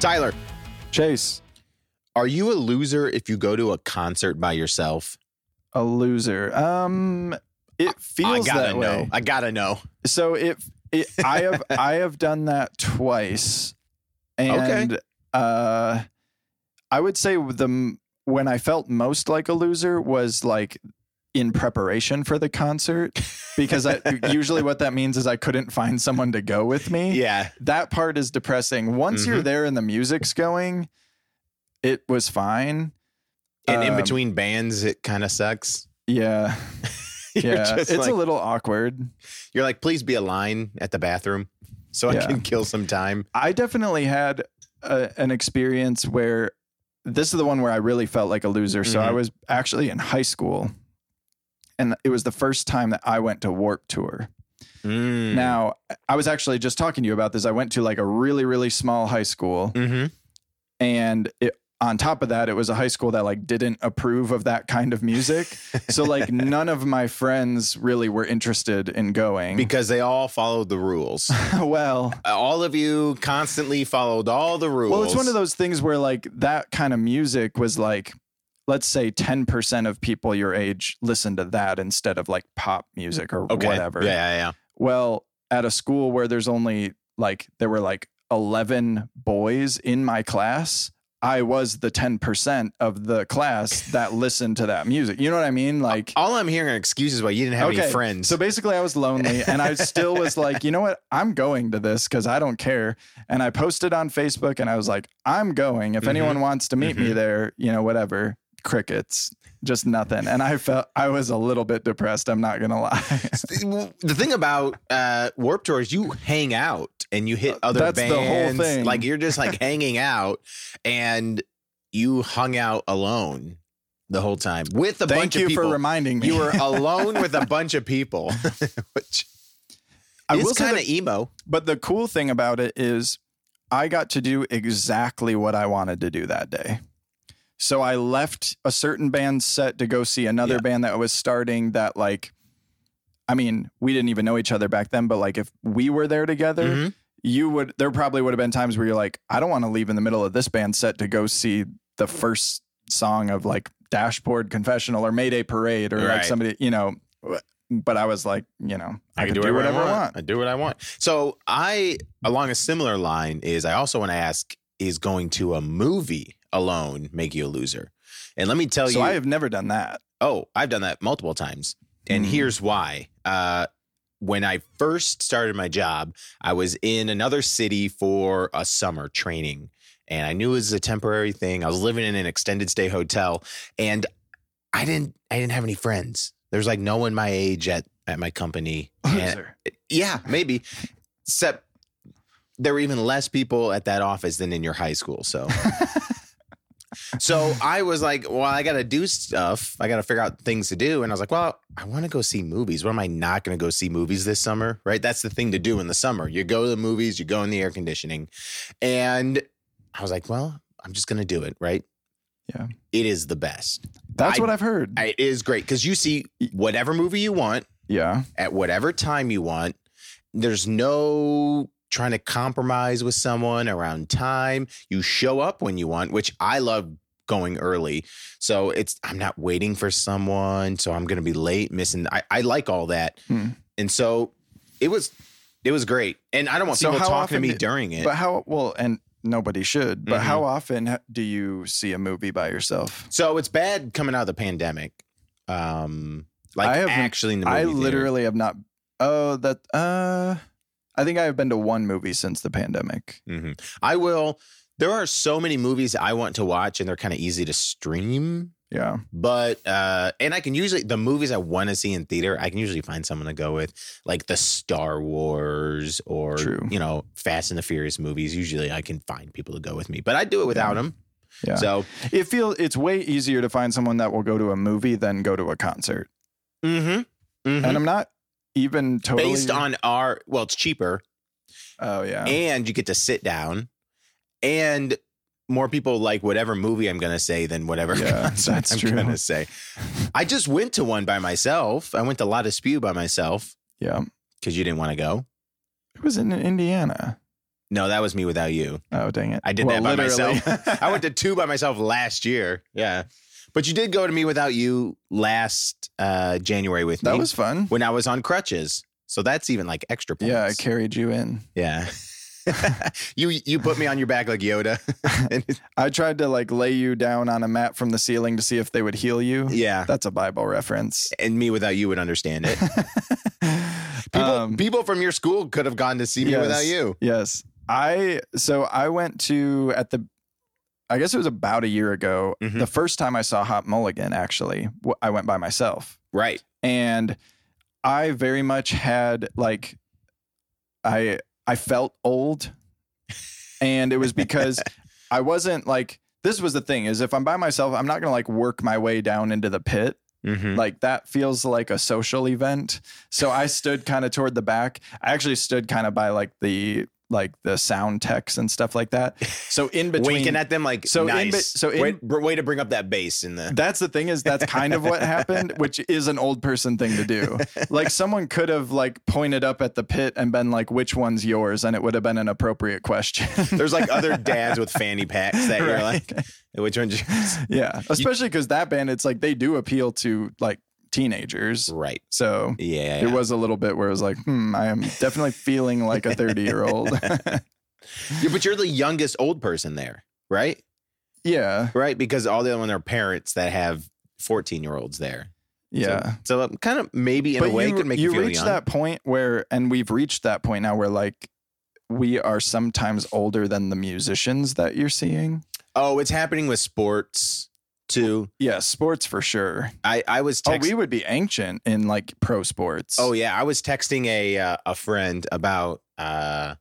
Tyler. Chase. Are you a loser if you go to a concert by yourself? A loser. It feels that way. I gotta know. So I have done that twice. And okay. I would say when I felt most like a loser was like in preparation for the concert, because usually what that means is I couldn't find someone to go with me. Yeah. That part is depressing. Once you're there and the music's going, it was fine. And in between bands, it kind of sucks. Yeah. Yeah. It's like, a little awkward. You're like, please be a line at the bathroom so I can kill some time. I definitely had an experience where this is the one where I really felt like a loser. So I was actually in high school and it was the first time that I went to Warped Tour. Mm. Now, I was actually just talking to you about this. I went to like a really, really small high school and on top of that, it was a high school that like didn't approve of that kind of music. So like none of my friends really were interested in going. Because they all followed the rules. Well. All of you constantly followed all the rules. Well, it's one of those things where like that kind of music was like, let's say 10% of people your age listen to that instead of like pop music or whatever. Yeah. Well, at a school where there's only like, there were like 11 boys in my class, I was the 10% of the class that listened to that music. You know what I mean? Like, all I'm hearing are excuses why you didn't have any friends. So basically I was lonely and I still was like, you know what? I'm going to this because I don't care. And I posted on Facebook and I was like, I'm going. If anyone wants to meet me there, you know, whatever. Crickets, just nothing. And I was a little bit depressed. I'm not going to lie. The thing about Warped Tour is you hang out. And you hit other bands. That's the whole thing. Like, you're just like hanging out, and you hung out alone the whole time with a bunch of people. Thank you for reminding me. You were alone with a bunch of people, which is kind of emo. But the cool thing about it is I got to do exactly what I wanted to do that day. So I left a certain band set to go see another band that was starting that, like, I mean, we didn't even know each other back then, but like if we were there together, there probably would have been times where you're like, I don't want to leave in the middle of this band set to go see the first song of like Dashboard Confessional or Mayday Parade or like somebody, you know, but I was like, you know, I can do whatever I want. I do what I want. So along a similar line is I also want to ask, is going to a movie alone make you a loser? And let me tell you. So I have never done that. Oh, I've done that multiple times. And here's why. When I first started my job, I was in another city for a summer training. And I knew it was a temporary thing. I was living in an extended stay hotel. And I didn't have any friends. There's like no one my age at my company. Maybe. Except there were even less people at that office than in your high school. So... So I was like, well, I got to do stuff. I got to figure out things to do. And I was like, well, I want to go see movies. What am I not going to go see movies this summer? Right? That's the thing to do in the summer. You go to the movies, you go in the air conditioning. And I was like, well, I'm just going to do it. Right? Yeah. It is the best. That's what I've heard. It is great because you see whatever movie you want. Yeah. At whatever time you want. There's no... trying to compromise with someone around time. You show up when you want, which I love going early. So I'm not waiting for someone. So I'm going to be late, missing. I like all that. And so it was great. And I don't want people talking to me during it. But nobody should. But how often do you see a movie by yourself? So it's bad coming out of the pandemic. In the movie theater. Literally have not. I think I have been to one movie since the pandemic. I will. There are so many movies I want to watch and they're kind of easy to stream. Yeah. But, and I can usually, the movies I want to see in theater, I can usually find someone to go with, like the Star Wars or, you know, Fast and the Furious movies. Usually I can find people to go with me, but I do it without them. Yeah. So it's way easier to find someone that will go to a movie than go to a concert. And I'm not. Even totally based on it's cheaper. Oh yeah. And you get to sit down and more people like whatever movie I'm going to say than whatever concert I'm going to say. I just went to one by myself. I went to La Dispute by myself. Yeah. Cause you didn't want to go. It was in Indiana. No, that was me without you. Oh, dang it. I did that by myself. I went to 2 by myself last year. Yeah. But you did go to Me Without You last January with me. That was fun. When I was on crutches. So that's even like extra points. Yeah, I carried you in. Yeah. You put me on your back like Yoda. I tried to like lay you down on a mat from the ceiling to see if they would heal you. Yeah. That's a Bible reference. And Me Without You would understand it. People from your school could have gone to see Me Without You. Yes. I went to I guess it was about a year ago. Mm-hmm. The first time I saw Hot Mulligan, actually, I went by myself. Right. And I very much had like, I felt old, and it was because I wasn't like, this was the thing is if I'm by myself, I'm not going to like work my way down into the pit. Mm-hmm. Like that feels like a social event. So I stood kind of toward the back. I actually stood kind of by like the sound techs and stuff like that. So in between winking at them like, so nice. Way to bring up that bass in the. That's the thing is that's kind of what happened, which is an old person thing to do. Like someone could have like pointed up at the pit and been like, which one's yours? And it would have been an appropriate question. There's like other dads with fanny packs that you're like, which one's yours? Yeah. Especially because that band, it's like they do appeal to like teenagers, right? So yeah, it was a little bit where it was like, I am definitely feeling like a 30-year-old. Yeah, but you're the youngest old person there, right? Yeah, right. Because all the other ones are parents that have 14-year-olds there. Yeah, so kind of maybe in a way it could make you feel young. You reach that point where, and we've reached that point now where like we are sometimes older than the musicians that you're seeing. Oh, it's happening with sports. Yeah, sports for sure. I was texting. Oh, we would be ancient in like pro sports. Oh yeah, I was texting a friend about an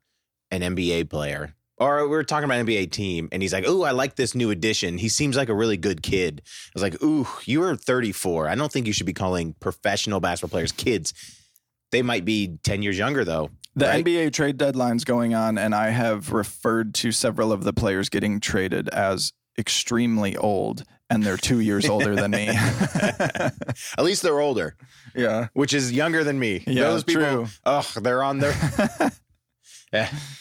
NBA player, or we were talking about an NBA team, and he's like, "Ooh, I like this new addition. He seems like a really good kid." I was like, "Ooh, you are 34. I don't think you should be calling professional basketball players kids. They might be 10 years younger though." The NBA trade deadline's going on, and I have referred to several of the players getting traded as extremely old, and they're 2 years older than me. At least they're older. Yeah. Which is younger than me. Yeah, those people, true. Oh, they're on their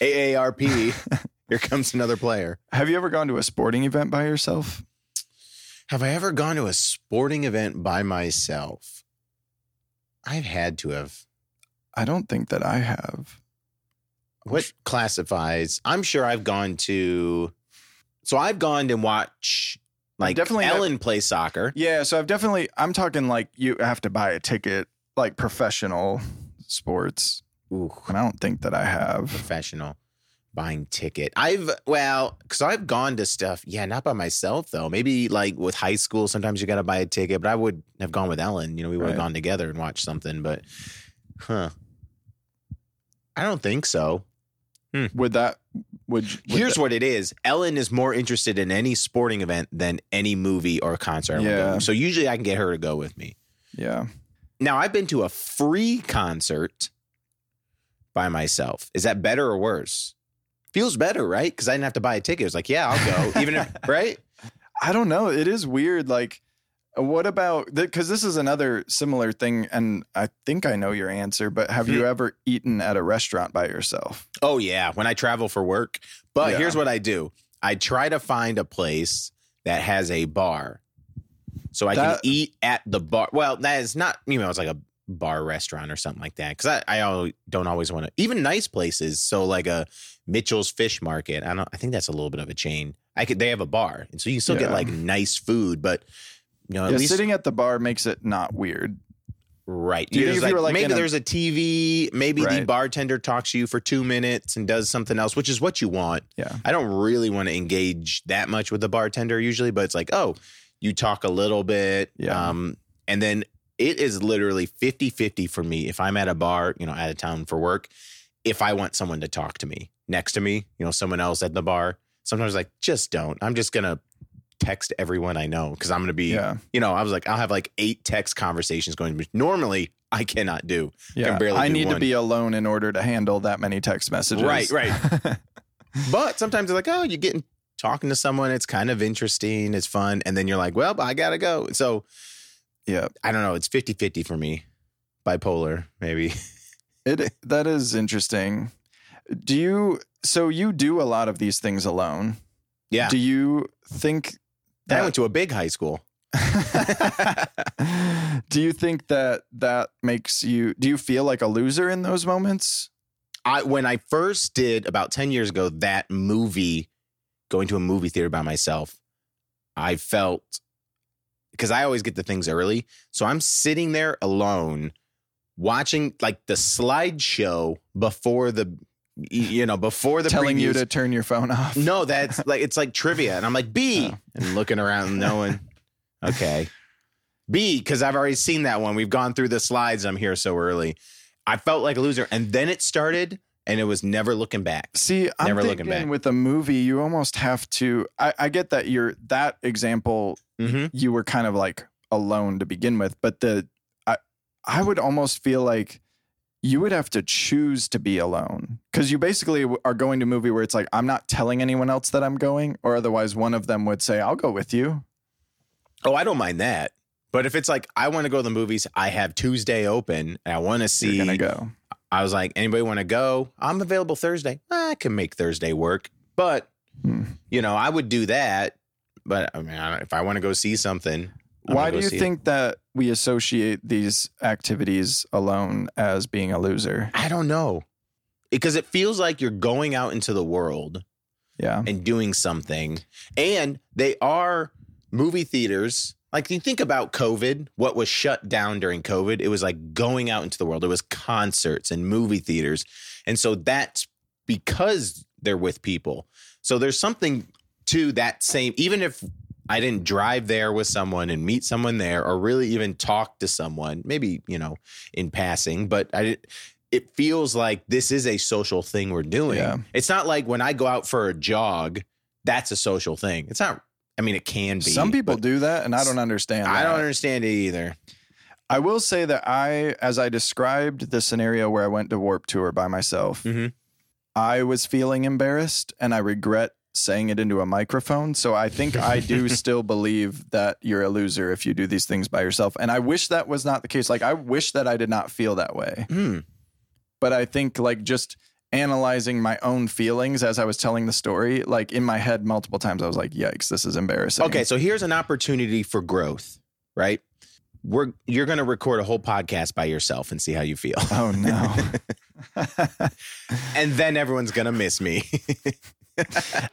AARP. Here comes another player. Have you ever gone to a sporting event by yourself? Have I ever gone to a sporting event by myself? I've had to have. I don't think that I have. What classifies? I'm sure I've gone to. So I've gone and watched like Ellen play soccer. Yeah. So I'm talking like you have to buy a ticket, like professional sports. Ooh. And I don't think that I have. Professional buying ticket. Because I've gone to stuff. Yeah. Not by myself though. Maybe like with high school, sometimes you got to buy a ticket, but I would have gone with Ellen. You know, we would have gone together and watched something, but I don't think so. Would that. Here's what it is. Ellen is more interested in any sporting event than any movie or concert. Yeah. So usually I can get her to go with me. Yeah. Now I've been to a free concert by myself. Is that better or worse? Feels better, right? Because I didn't have to buy a ticket. It was like, yeah, I'll go. Even if, right? I don't know. It is weird. Like, what about, because this is another similar thing, and I think I know your answer, but have you ever eaten at a restaurant by yourself? Oh, yeah, when I travel for work. But here's what I do. I try to find a place that has a bar so I can eat at the bar. Well, that is not, it's like a bar restaurant or something like that, because I don't always want to, even nice places. So like a Mitchell's Fish Market, I think that's a little bit of a chain. They have a bar, and so you can still get like nice food, but... at least sitting at the bar makes it not weird. Right. Do you think if you were like maybe there's a TV, maybe the bartender talks to you for 2 minutes and does something else, which is what you want. Yeah. I don't really want to engage that much with the bartender usually, but it's like, oh, you talk a little bit. Yeah. And then it is literally 50-50 for me. If I'm at a bar, out of town for work, if I want someone to talk to me next to me, someone else at the bar, sometimes like, just don't. I'm just going to text everyone I know, because I'm going to be, I was like, I'll have like 8 text conversations going. Normally, I cannot do. Yeah, I need to be alone in order to handle that many text messages. Right. But sometimes it's like, oh, you're talking to someone. It's kind of interesting. It's fun. And then you're like, well, I got to go. So, yeah, I don't know. It's 50-50 for me. Bipolar, maybe. That is interesting. So you do a lot of these things alone. Yeah. Do you think that I went to a big high school? Do you think that makes you, do you feel like a loser in those moments? When I first did about 10 years ago, that movie, going to a movie theater by myself, I felt, because I always get the things early. So I'm sitting there alone watching like the slideshow before the, you know, before the telling previews. You to turn your phone off. No, that's like, it's like trivia. And I'm like, B, and looking around and knowing, okay, B, because I've already seen that one. We've gone through the slides. I'm here so early. I felt like a loser. And then it started and it was never looking back. See, I'm never thinking looking back. With a movie, you almost have to, I get that you're that example. Mm-hmm. You were kind of like alone to begin with, but I would almost feel like you would have to choose to be alone, because you basically are going to a movie where it's like, I'm not telling anyone else that I'm going, or otherwise one of them would say, I'll go with you. Oh, I don't mind that. But if it's like, I want to go to the movies, I have Tuesday open and I want to see. You're gonna go. I was like, anybody want to go? I'm available Thursday. I can make Thursday work. But, you know, I would do that. But I mean, if I want to go see something. Why do you think that we associate these activities alone as being a loser? I don't know. Because it feels like you're going out into the world. Yeah. And doing something. And they are movie theaters. Like, you think about COVID, what was shut down during COVID, it was like going out into the world. It was concerts and movie theaters. And so that's because they're with people. So there's something to that same, even if I didn't drive there with someone and meet someone there or really even talk to someone, maybe, you know, in passing, but it feels like this is a social thing we're doing. Yeah. It's not like when I go out for a jog, that's a social thing. It's not. I mean, it can be. Some people do that, and I don't understand that. I don't understand it either. I will say that as I described the scenario where I went to Warped Tour by myself, mm-hmm. I was feeling embarrassed, and I regret saying it into a microphone. So I think I do still believe that you're a loser if you do these things by yourself. And I wish that was not the case. Like, I wish that I did not feel that way. Mm. But I think, like, just analyzing my own feelings as I was telling the story, like in my head multiple times, I was like, yikes, this is embarrassing. Okay, so here's an opportunity for growth, right? You're going to record a whole podcast by yourself and see how you feel. Oh, no. And then everyone's going to miss me.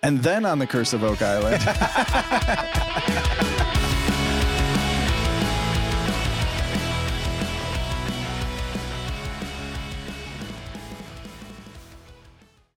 And then on the Curse of Oak Island.